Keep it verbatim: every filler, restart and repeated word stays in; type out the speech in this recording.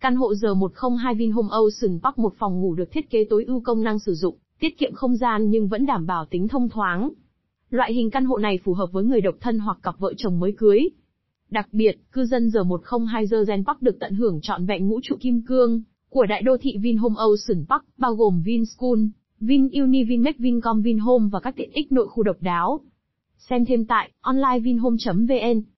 Căn hộ R một không hai Vinhomes Ocean Park một phòng ngủ được thiết kế tối ưu công năng sử dụng, tiết kiệm không gian nhưng vẫn đảm bảo tính thông thoáng. Loại hình căn hộ này phù hợp với người độc thân hoặc cặp vợ chồng mới cưới. Đặc biệt, cư dân R một không hai The Zenpark được tận hưởng trọn vẹn ngũ trụ kim cương của đại đô thị Vinhomes Ocean Park, bao gồm VinSchool, VinUni, Vinmec, Vincom, Vinhomes và các tiện ích nội khu độc đáo. Xem thêm tại online chấm vinhomes chấm vn.